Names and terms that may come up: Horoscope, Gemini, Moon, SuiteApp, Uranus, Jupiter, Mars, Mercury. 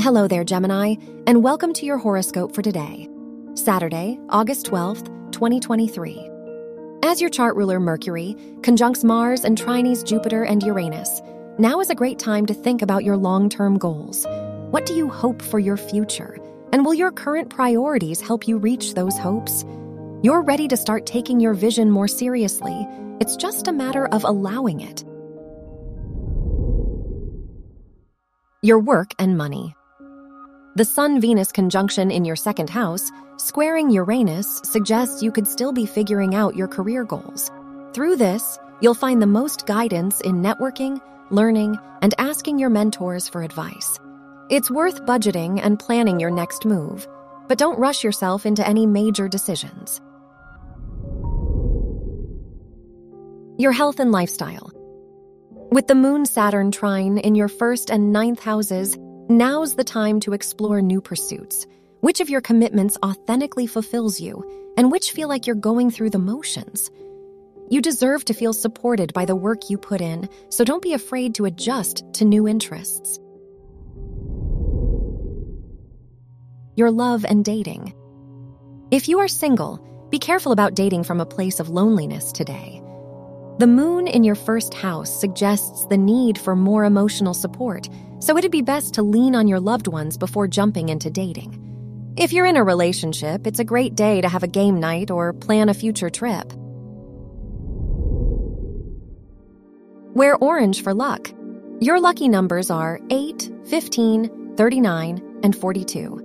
Hello there, Gemini, and welcome to your horoscope for today, Saturday, August 12th, 2023. As your chart ruler Mercury conjuncts Mars and trines Jupiter and Uranus, now is a great time to think about your long-term goals. What do you hope for your future? And will your current priorities help you reach those hopes? You're ready to start taking your vision more seriously. It's just a matter of allowing it. Your work and money. The Sun-Venus conjunction in your second house, squaring Uranus, suggests you could still be figuring out your career goals. Through this, you'll find the most guidance in networking, learning, and asking your mentors for advice. It's worth budgeting and planning your next move, but don't rush yourself into any major decisions. Your health and lifestyle. With the Moon-Saturn trine in your first and ninth houses, now's the time to explore new pursuits. Which of your commitments authentically fulfills you, and which feel like you're going through the motions? You deserve to feel supported by the work you put in, so don't be afraid to adjust to new interests. Your love and dating. If you are single, be careful about dating from a place of loneliness today. The Moon in your first house suggests the need for more emotional support, so it'd be best to lean on your loved ones before jumping into dating. If you're in a relationship, it's a great day to have a game night or plan a future trip. Wear orange for luck. Your lucky numbers are 8, 15, 39, and 42.